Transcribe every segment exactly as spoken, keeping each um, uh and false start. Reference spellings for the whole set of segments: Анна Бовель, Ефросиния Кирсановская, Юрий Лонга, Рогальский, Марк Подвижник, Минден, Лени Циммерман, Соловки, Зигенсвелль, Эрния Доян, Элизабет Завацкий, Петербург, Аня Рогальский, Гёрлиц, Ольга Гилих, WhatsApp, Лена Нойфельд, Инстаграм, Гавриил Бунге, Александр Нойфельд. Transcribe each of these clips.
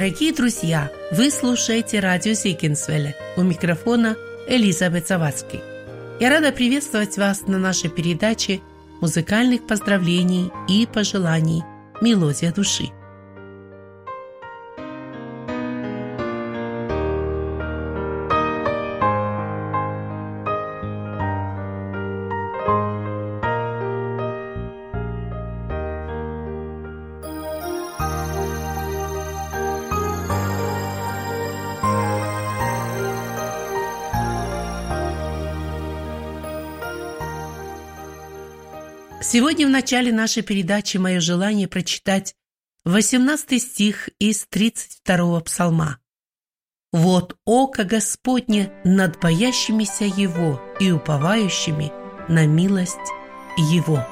Дорогие друзья, вы слушаете радио Зигенсвелля. У микрофона Элизабет Завацкий. Я рада приветствовать вас на нашей передаче музыкальных поздравлений и пожеланий «Мелодия души». Сегодня в начале нашей передачи мое желание прочитать восемнадцатый стих из тридцать второго псалма. «Вот око Господне над боящимися Его и уповающими на милость Его».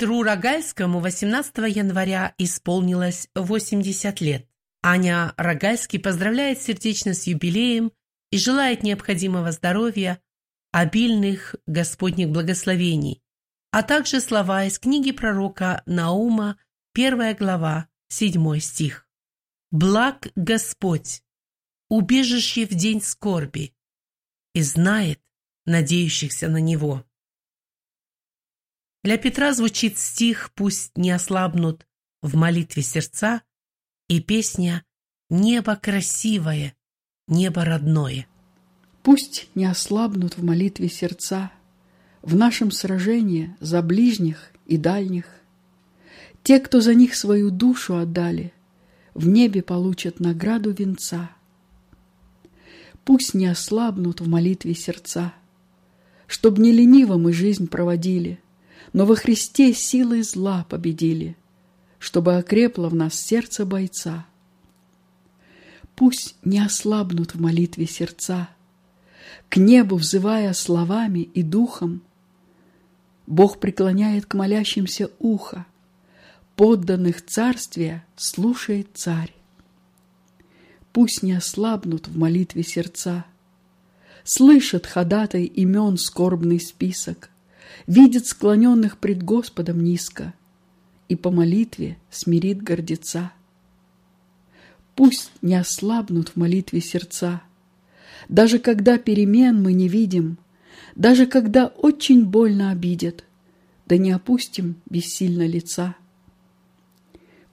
Петру Рогальскому восемнадцатого января исполнилось восемьдесят лет. Аня Рогальский поздравляет сердечно с юбилеем и желает необходимого здоровья, обильных Господних благословений, а также слова из книги пророка Наума, первая глава, седьмой стих. «Благ Господь, убежище в день скорби, и знает надеющихся на Него». Для Петра звучит стих «Пусть не ослабнут в молитве сердца» и песня «Небо красивое, небо родное». Пусть не ослабнут в молитве сердца в нашем сражении за ближних и дальних. Те, кто за них свою душу отдали, в небе получат награду венца. Пусть не ослабнут в молитве сердца, чтоб не лениво мы жизнь проводили, но во Христе силы зла победили, чтобы окрепло в нас сердце бойца. пусть не ослабнут в молитве сердца, к небу взывая словами и духом. Бог преклоняет к молящимся ухо, подданных царствия слушает царь. Пусть не ослабнут в молитве сердца, слышат ходатай имен скорбный список, видит склоненных пред Господом низко и по молитве смирит гордеца. Пусть не ослабнут в молитве сердца, даже когда перемен мы не видим, даже когда очень больно обидят, да не опустим бессильно лица.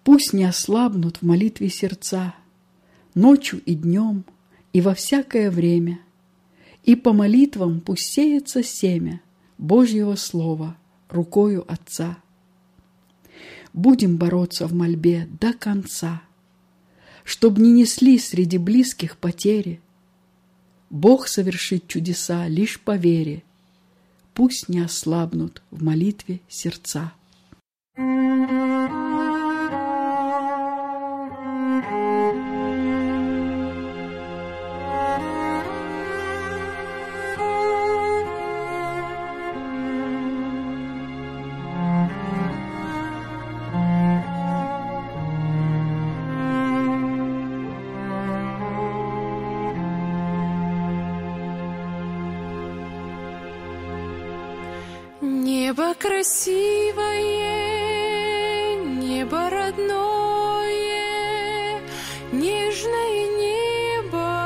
Пусть не ослабнут в молитве сердца, ночью и днем, и во всякое время, и по молитвам пусть сеется семя Божьего Слова рукою Отца. Будем бороться в мольбе до конца, чтоб не несли среди близких потери. Бог совершит чудеса лишь по вере, пусть не ослабнут в молитве сердца. Небо красивое, небо родное, нежное небо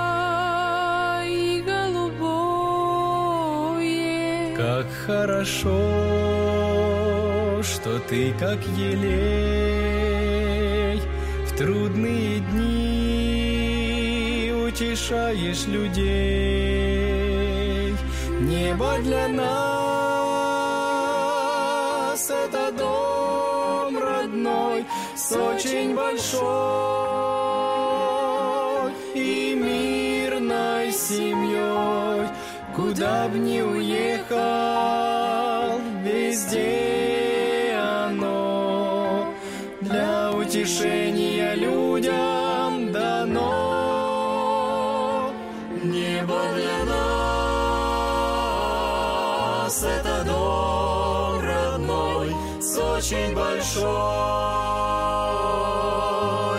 и голубое. Как хорошо, что ты, как елей, в трудные дни утешаешь людей. Небо для нас — это дом родной, с очень большой и мирной семьей. Куда б ни уехал, везде оно для утешения людям дано. Небо для нас — это дом с очень большой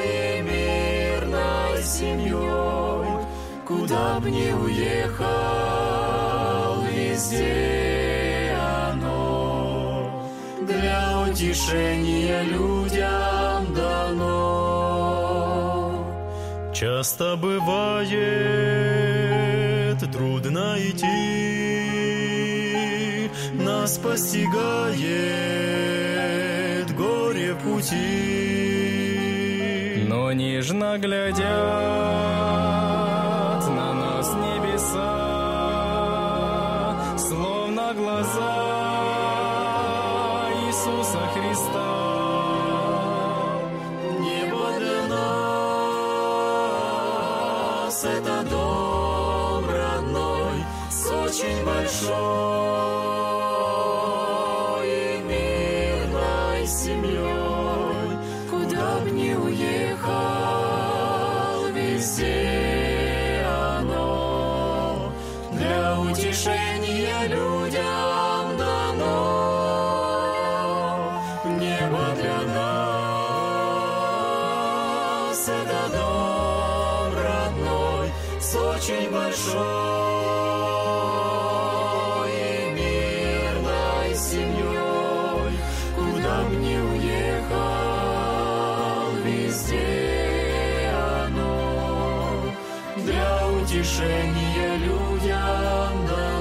и мирной семьей. Куда б ни уехал, везде оно для утешения людям дано. Часто бывает трудно идти, нас постигает горе пути, но нежно глядят на нас небеса, словно глаза Иисуса Христа. Небо для нас — это дом родной, с очень большой семьей. Куда б ни уехал, везде оно для утешения людям дано. Небо для нас — это дом родной, с очень большой и мирной семьей. Не уехал, везде оно для утешения людям дано.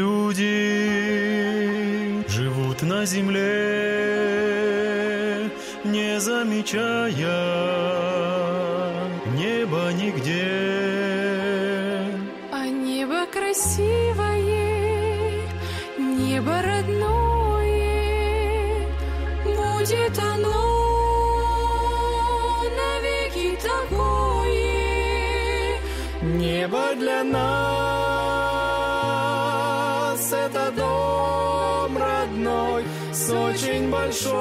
люди живут на земле, не замечая неба нигде. А небо красивое, небо родное, будет оно навеки такое. Небо для нас — это дом родной с очень большой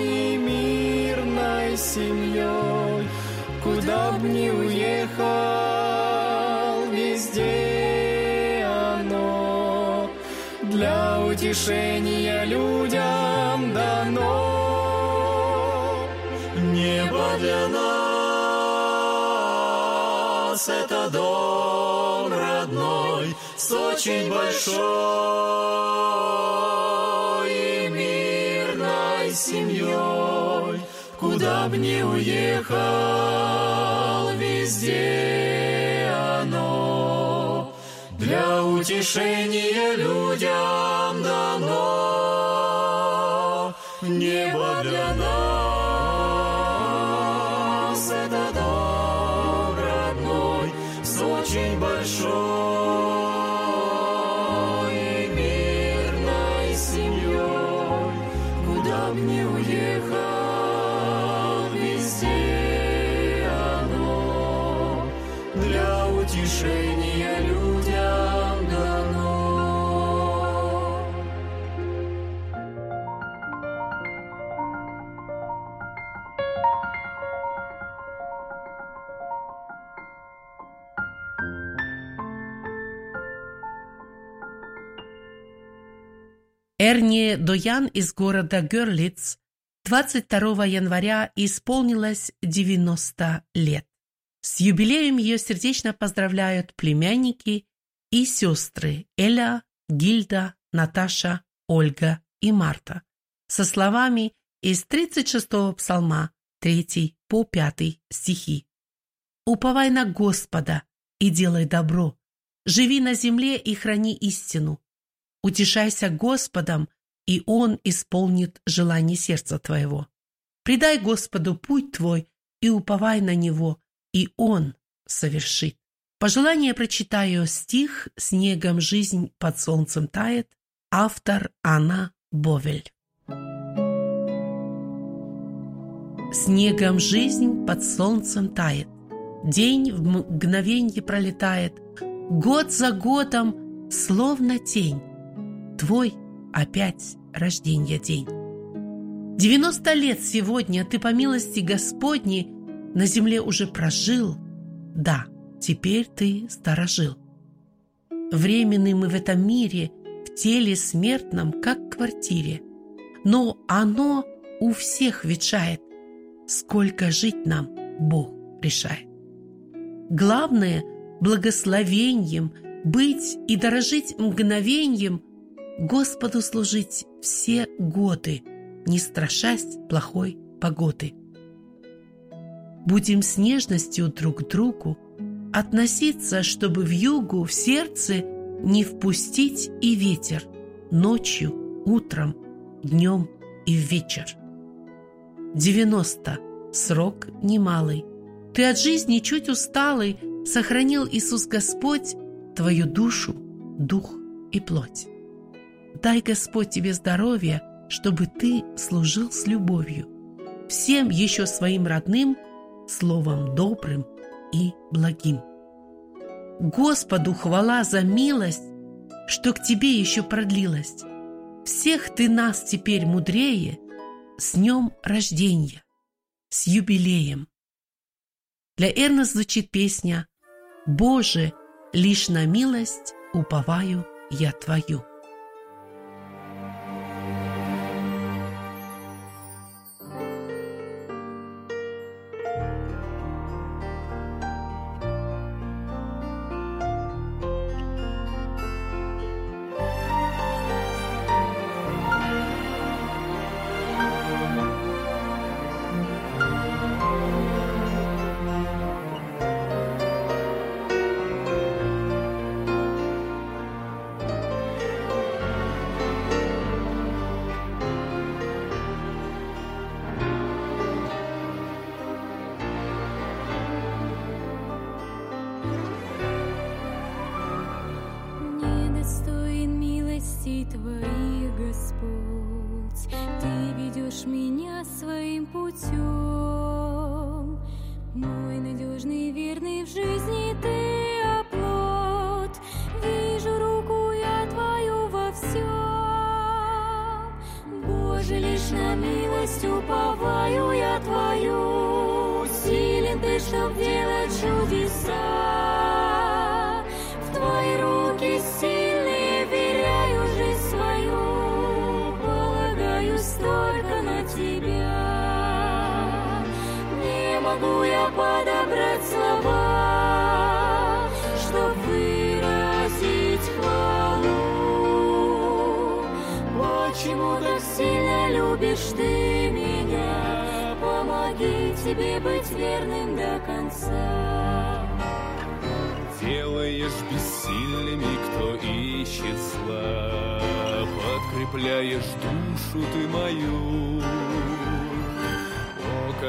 и мирной семьей. Куда б ни уехал, везде оно для утешения людям дано. Небо для нас — это дом родной с очень большой и мирной семьей. Куда б ни уехал, везде оно для утешения людям дано. Небо для нас — это дом родной с очень большой и мирной семьей. Куда б ни уехал, везде оно для утешения людям дано. Эрния Доян из города Гёрлиц двадцать второго января исполнилось девяносто лет. С юбилеем ее сердечно поздравляют племянники и сестры Эля, Гильда, Наташа, Ольга и Марта со словами из тридцать шестого псалма с третьего по пятый стихи. «Уповай на Господа и делай добро, живи на земле и храни истину. Утешайся Господом, и Он исполнит желание сердца твоего. Предай Господу путь твой и уповай на Него, и Он совершит». Пожелание прочитаю стих «Снегом жизнь под солнцем тает». Автор Анна Бовель. Снегом жизнь под солнцем тает, день в мгновенье пролетает, год за годом словно тень. Твой опять рожденья день. Девяносто лет сегодня ты по милости Господней на земле уже прожил. Да, теперь ты старожил. Временны мы в этом мире, в теле смертном, как в квартире. Но оно у всех ветшает. Сколько жить нам Бог решает. Главное – благословеньем быть и дорожить мгновеньем, Господу служить все годы, не страшась плохой погоды. Будем с нежностью друг к другу относиться, чтобы вьюгу в сердце не впустить и ветер ночью, утром, днем и в вечер. Девяносто – срок немалый. Ты от жизни чуть усталый, сохранил Иисус Господь твою душу, дух и плоть. Дай Господь тебе здоровья, чтобы ты служил с любовью всем еще своим родным, словом добрым и благим. Господу хвала за милость, что к тебе еще продлилась. Всех ты нас теперь мудрее. С днем рождения, с юбилеем. Для Эрны звучит песня «Боже, лишь на милость уповаю я твою». пути твои, Господь, ты ведешь меня своим путем. Мой надежный, верный в жизни ты оплот, вижу руку я твою во всем. Боже, лишь на милость уповаю я твою, силен ты, чтоб делать чудеса. В твои руки сильные веряю жизнь свою, полагаюсь только на тебя. Могу я подобрать слова, чтоб выразить хвалу? Почему так сильно любишь ты меня? Помоги тебе быть верным до конца. Делаешь бессильными, кто ищет зла, подкрепляешь душу ты мою.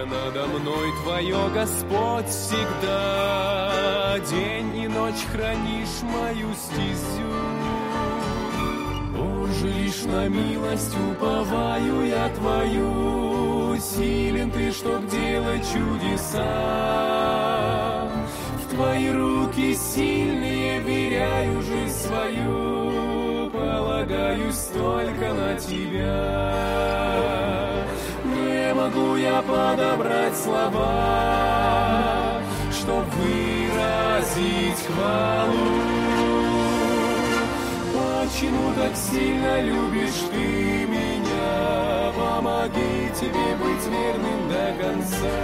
Надо мной твое, Господь, всегда, день и ночь хранишь мою стезю. Боже, лишь на милость уповаю я твою, силен ты, чтоб делать чудеса. В твои руки сильные веряю жизнь свою, полагаюсь только на тебя. Могу я подобрать слова, чтоб выразить хвалу? Почему так сильно любишь ты меня? Помоги тебе быть верным до конца.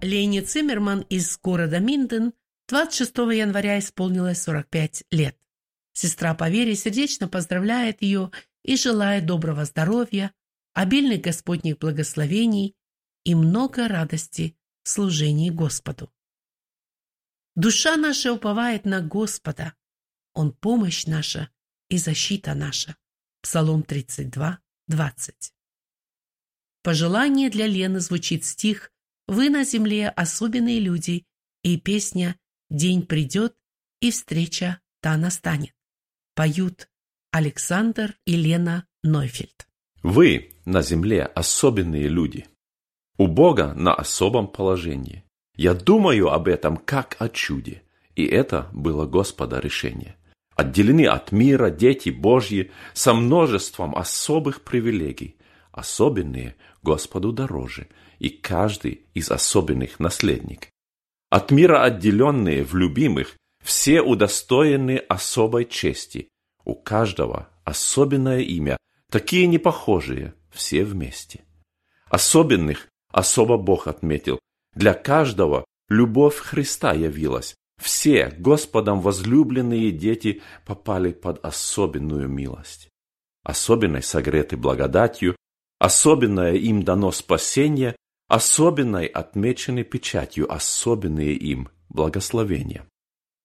Лени Циммерман из города Минден двадцать шестого января исполнилось сорок пять лет. Сестра по вере сердечно поздравляет ее и желает доброго здоровья, обильных Господних благословений и много радости в служении Господу. Душа наша уповает на Господа, Он помощь наша и защита наша. Псалом тридцать два, двадцать. Пожелание для Лены звучит стих «Вы на земле особенные люди» и песня «День придет и встреча та настанет». Поют Александр и Лена Нойфельд. Вы на земле особенные люди. У Бога на особом положении. Я думаю об этом как о чуде. И это было Господа решение. Отделены от мира дети Божьи со множеством особых привилегий. Особенные Господу дороже, и каждый из особенных наследник. От мира отделенные в любимых, все удостоены особой чести. У каждого особенное имя, такие непохожие, все вместе. Особенных особо Бог отметил, для каждого любовь Христа явилась. Все Господом возлюбленные дети попали под особенную милость. Особенно согреты благодатью, особенное им дано спасение, особенной отмечены печатью, особенные им благословения.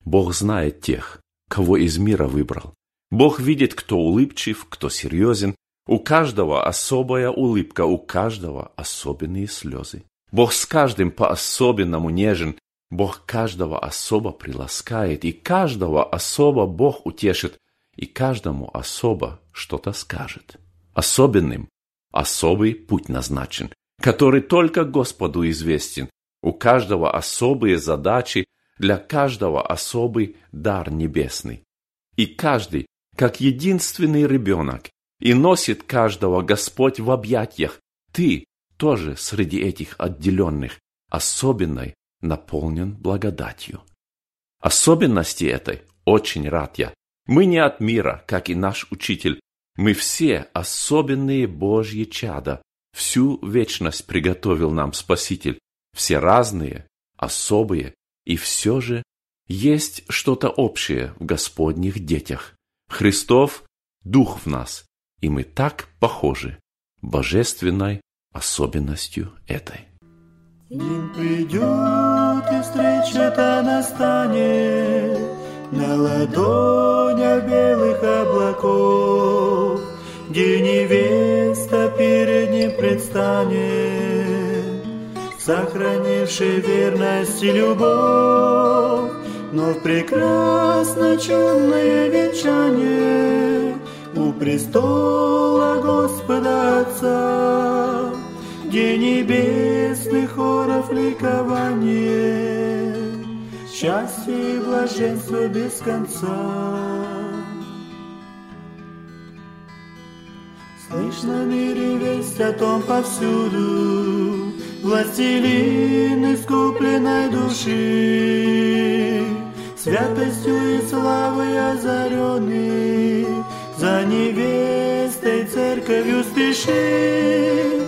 Бог знает тех, кого из мира выбрал. Бог видит, кто улыбчив, кто серьезен. У каждого особая улыбка, у каждого особенные слезы. Бог с каждым по-особенному нежен, Бог каждого особо приласкает, и каждого особо Бог утешит, и каждому особо что-то скажет. Особенным особый путь назначен, который только Господу известен. У каждого особые задачи, для каждого особый дар небесный. И каждый, как единственный ребенок, и носит каждого Господь в объятиях. Ты тоже среди этих отделенных, особенной, наполнен благодатью. Особенности этой очень рад я. Мы не от мира, как и наш учитель. Мы все особенные Божьи чада. Всю вечность приготовил нам Спаситель. Все разные, особые, и все же есть что-то общее в Господних детях. Христов – Дух в нас, и мы так похожи божественной особенностью этой. День придет, и встреча-то настанет на ладонях белых облаков, где невеста перед ним предстанет, сохранивший верность и любовь, но в прекрасно чудное венчание у престола Господа Отца, где небесных хоров ликование, счастье и блаженство без конца. Слышно в мире весть о том повсюду, властелин искупленной души, святостью и славой озаренный, за невестой церковью спеши.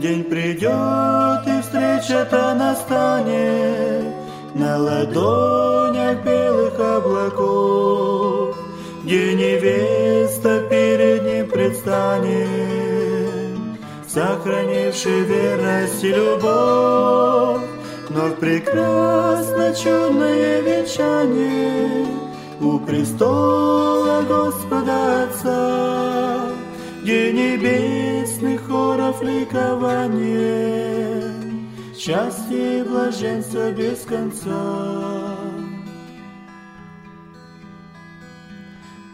День придет, и встреча-то настанет на ладонях белых облаков, где невеста перед ним предстанет, сохранивший верность и любовь, но в прекрасно чудное венчание у престола Господа Отца, где небесных хоров ликование, счастье и блаженство без конца.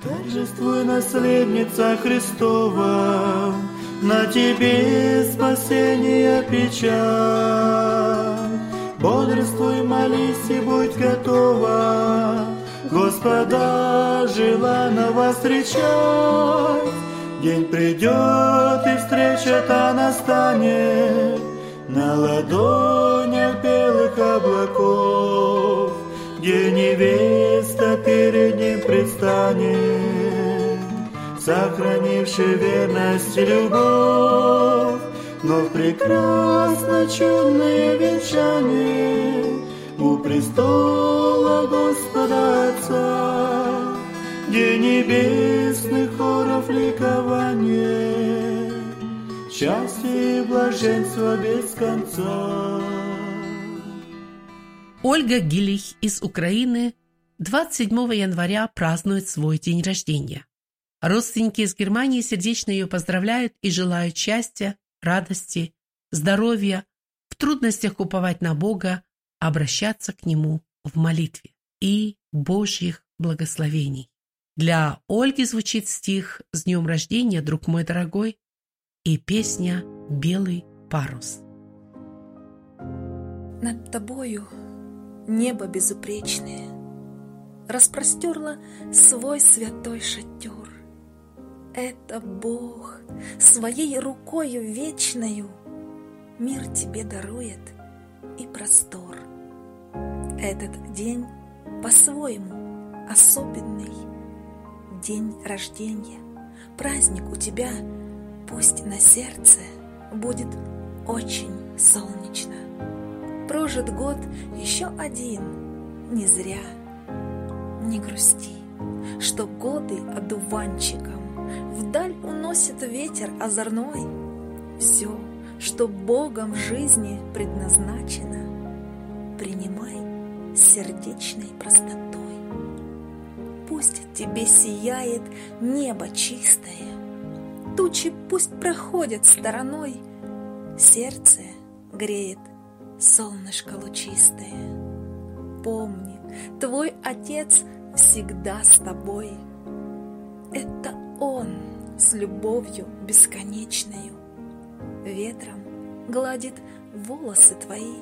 Торжествуй, наследница Христова, на тебе спасение печаль. Бодрствуй, молись и будь готова, Господа желанного встречать. День придет, и встреча-то настанет на ладонях белых облаков, где невеста перед ним предстанет, сохранивший верность и любовь, но в прекрасно чудное венчание у престола Господа Отца, где небесных хоров ликование, счастье и блаженство без конца. Ольга Гилих из Украины двадцать седьмого января празднует свой день рождения. Родственники из Германии сердечно ее поздравляют и желают счастья, радости, здоровья, в трудностях уповать на Бога, обращаться к Нему в молитве и Божьих благословений. Для Ольги звучит стих «С днем рождения, друг мой дорогой» и песня «Белый парус». Над тобою небо безупречное распростерло свой святой шатер. Это Бог своей рукою вечною мир тебе дарует и простор. Этот день по-своему особенный, день рождения, праздник у тебя. Пусть на сердце будет очень солнечно. Прожит год еще один, не зря. Не грусти, что годы одуванчиком вдаль уносит ветер озорной. Все, что Богом в жизни предназначено, принимай с сердечной простотой. Пусть тебе сияет небо чистое, тучи пусть проходят стороной, сердце греет солнышко лучистое. Помни, твой отец всегда с тобой. Это он с любовью бесконечною ветром гладит волосы твои,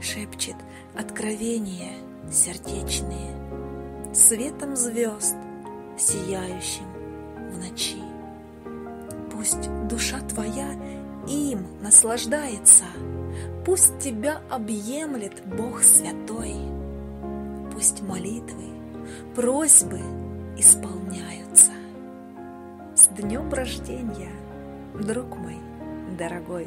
шепчет откровения сердечные светом звезд, сияющим в ночи. Пусть душа твоя им наслаждается, пусть тебя объемлет Бог святой, пусть молитвы, просьбы исполняются. С днем рождения, друг мой дорогой!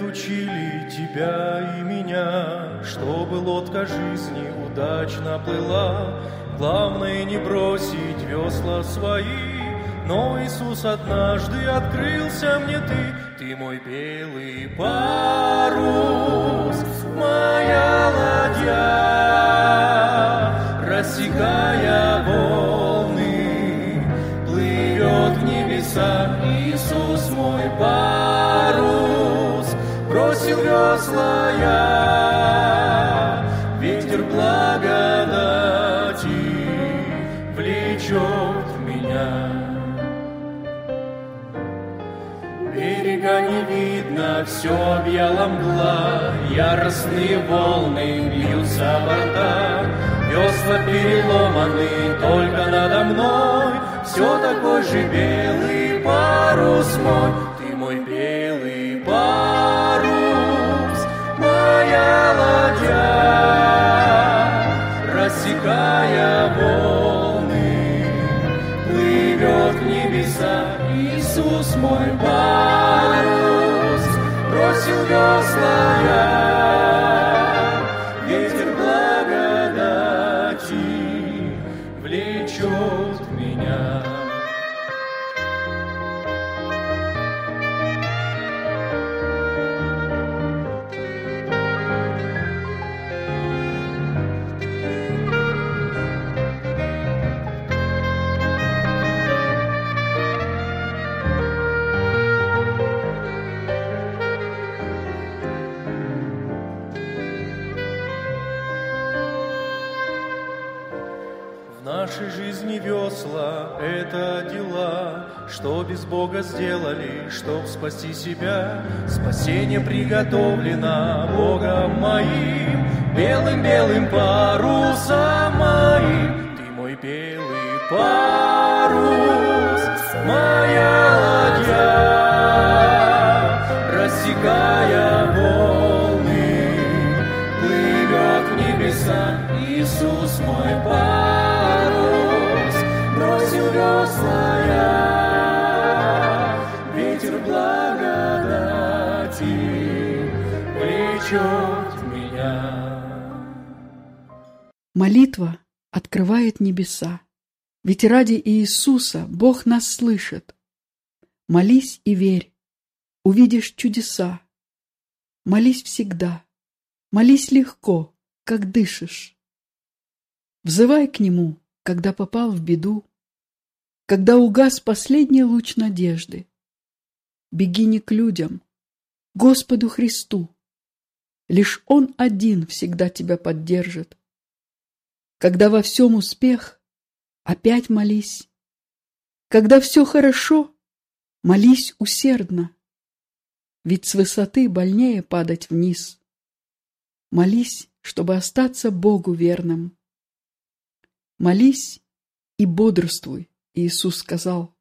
Учили тебя и меня, чтобы лодка жизни удачно плыла. Главное не бросить весла свои, но Иисус однажды открылся мне ты. Ты мой белый парус, моя ладья, рассекая волны, плывет в небеса. Иисус мой парус, бросил весла я, ветер благодати влечет меня. Берега не видно, все объяла мгла, яростные волны бьются о борта, весла переломаны только надо мной, все такой же белый парус мой, ты мой белый парус. Моя ладья, рассекая волны, плывет в небеса. Иисус мой парус, бросил весла я, ветер благодати влечет меня. В нашей жизни весла — это дела, что без Бога сделали, чтоб спасти себя. Спасение приготовлено Богом моим, белым-белым парусом моим. Ты мой белый парус, моя ладья, рассекая волны, плывет в небеса. Иисус мой парус, веслая, ветер благодати влечет меня. Молитва открывает небеса, ведь ради Иисуса Бог нас слышит. Молись и верь, увидишь чудеса. Молись всегда, молись легко, как дышишь. Взывай к Нему, когда попал в беду, когда угас последний луч надежды. Беги не к людям, Господу Христу. Лишь Он один всегда тебя поддержит. Когда во всем успех, опять молись. Когда все хорошо, молись усердно. Ведь с высоты больнее падать вниз. Молись, чтобы остаться Богу верным. Молись и бодрствуй. Иисус сказал,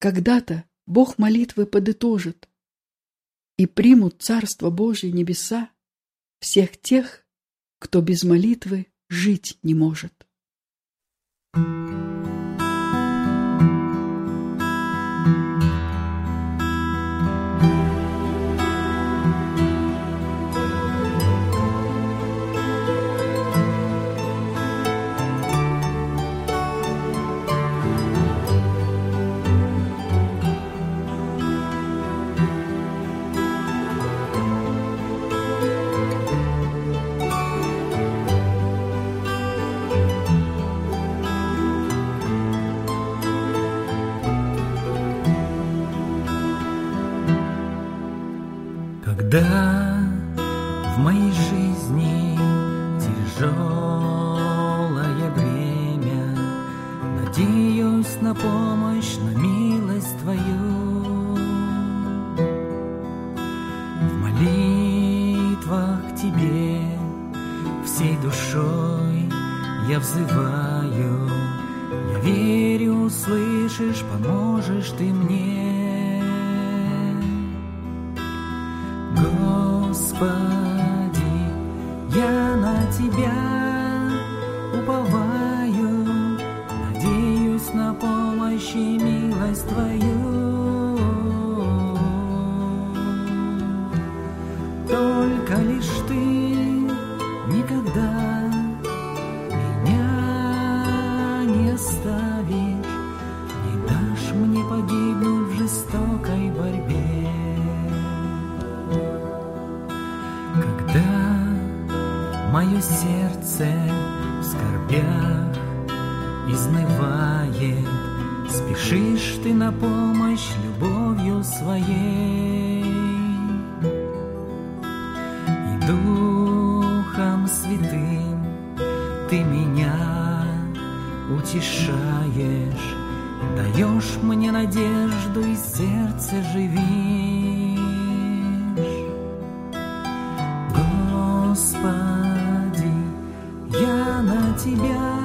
когда-то Бог молитвы подытожит. и примут Царство Божие небеса всех тех, кто без молитвы жить не может. Да, в моей жизни тяжелое время, надеюсь на помощь, на милость твою. В молитвах к тебе всей душой я взываю, я верю, услышишь, поможешь ты мне. Господи, я на Тебя уповаю, надеюсь на помощь и милость Твою. Только лишь Ты никогда меня не оставишь, не дашь мне погибнуть в жестокой борьбе. Мое сердце в скорбях изнывает, спешишь ты на помощь любовью своей. И Духом Святым ты меня утешаешь, даешь мне надежду и сердце живишь. Господи, я на Тебя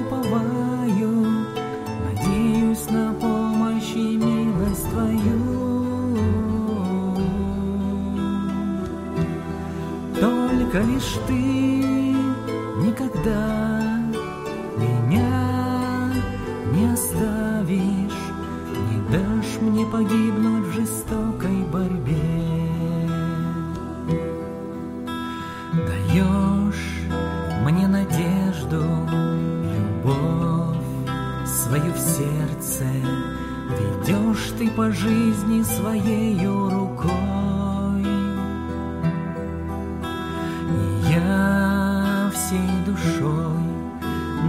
уповаю, надеюсь на помощь и милость Твою. Только лишь Ты никогда меня не оставишь, не дашь мне погибнуть в жестокой борьбе. Даешь мне надежду, любовь свою в сердце, ведешь ты по жизни своею рукой. И я всей душой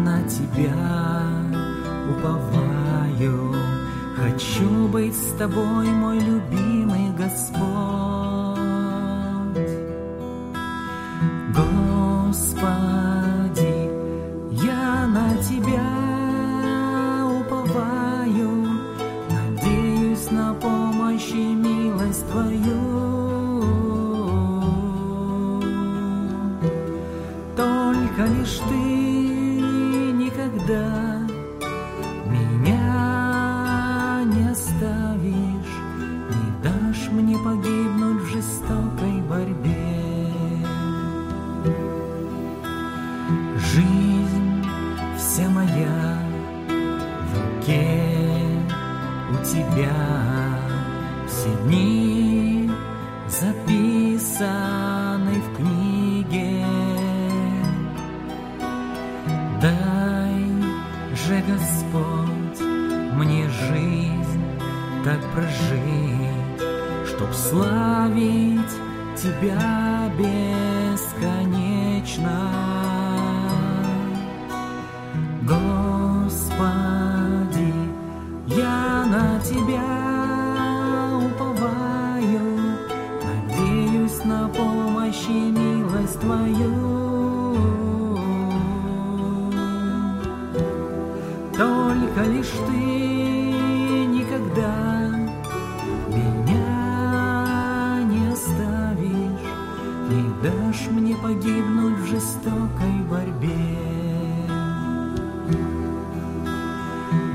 на Тебя уповаю, хочу быть с Тобой, мой любимый Господь. Господь, лишь Ты никогда меня не оставишь, не дашь мне погибнуть в жестокой борьбе. Жизнь вся моя в руке у Тебя, все дни записаны в книге. Дай же, Господь, мне жизнь так прожить, чтоб славить Тебя бесконечно. Господи, я на Тебя уповаю, надеюсь на помощь и милость Твою. Только лишь Ты никогда меня не оставишь, не дашь мне погибнуть в жестокой борьбе.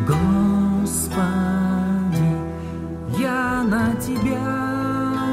Господи, я на Тебя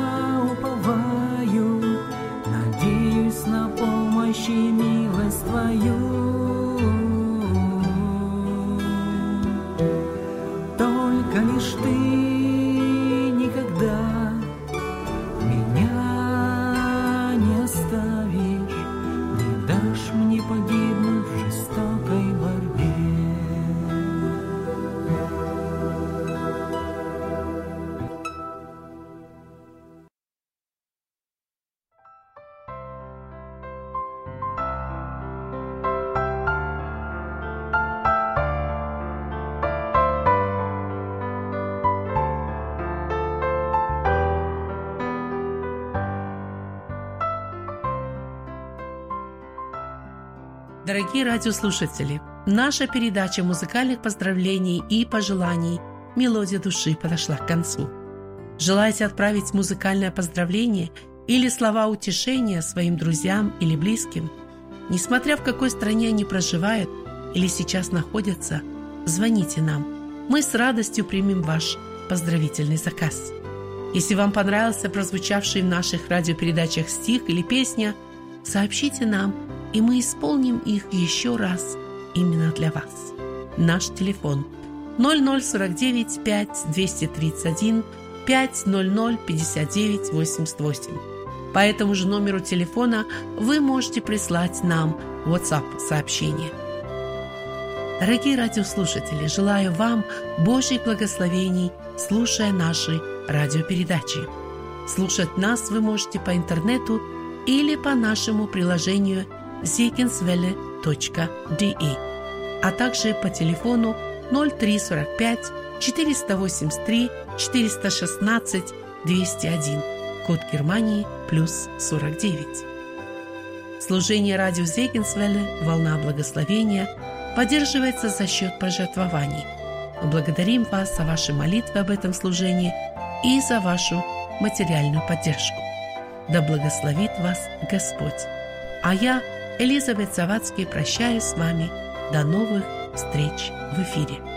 Дорогие радиослушатели, наша передача музыкальных поздравлений и пожеланий «Мелодия души» подошла к концу. Желаете отправить музыкальное поздравление или слова утешения своим друзьям или близким? Несмотря в какой стране они проживают или сейчас находятся, звоните нам. Мы с радостью примем ваш поздравительный заказ. Если вам понравился прозвучавший в наших радиопередачах стих или песня, сообщите нам, и мы исполним их еще раз именно для вас. Наш телефон ноль ноль сорок девять пять двести тридцать один пять ноль ноль пятьдесят девять восемьдесят восемь. По этому же номеру телефона вы можете прислать нам WhatsApp сообщение. Дорогие радиослушатели, желаю вам Божьих благословений, слушая наши радиопередачи. Слушать нас вы можете по интернету или по нашему приложению зигенсвелль точка ди и, а также по телефону ноль три сорок пять четыреста восемьдесят три четыреста шестнадцать двести один, код Германии плюс сорок девять. Служение радио Зигенсвелля «Волна благословения» поддерживается за счет пожертвований. Мы благодарим вас за ваши молитвы об этом служении и за вашу материальную поддержку. Да благословит вас Господь. А я, Элизабет Завацкий, прощаюсь с вами. До новых встреч в эфире.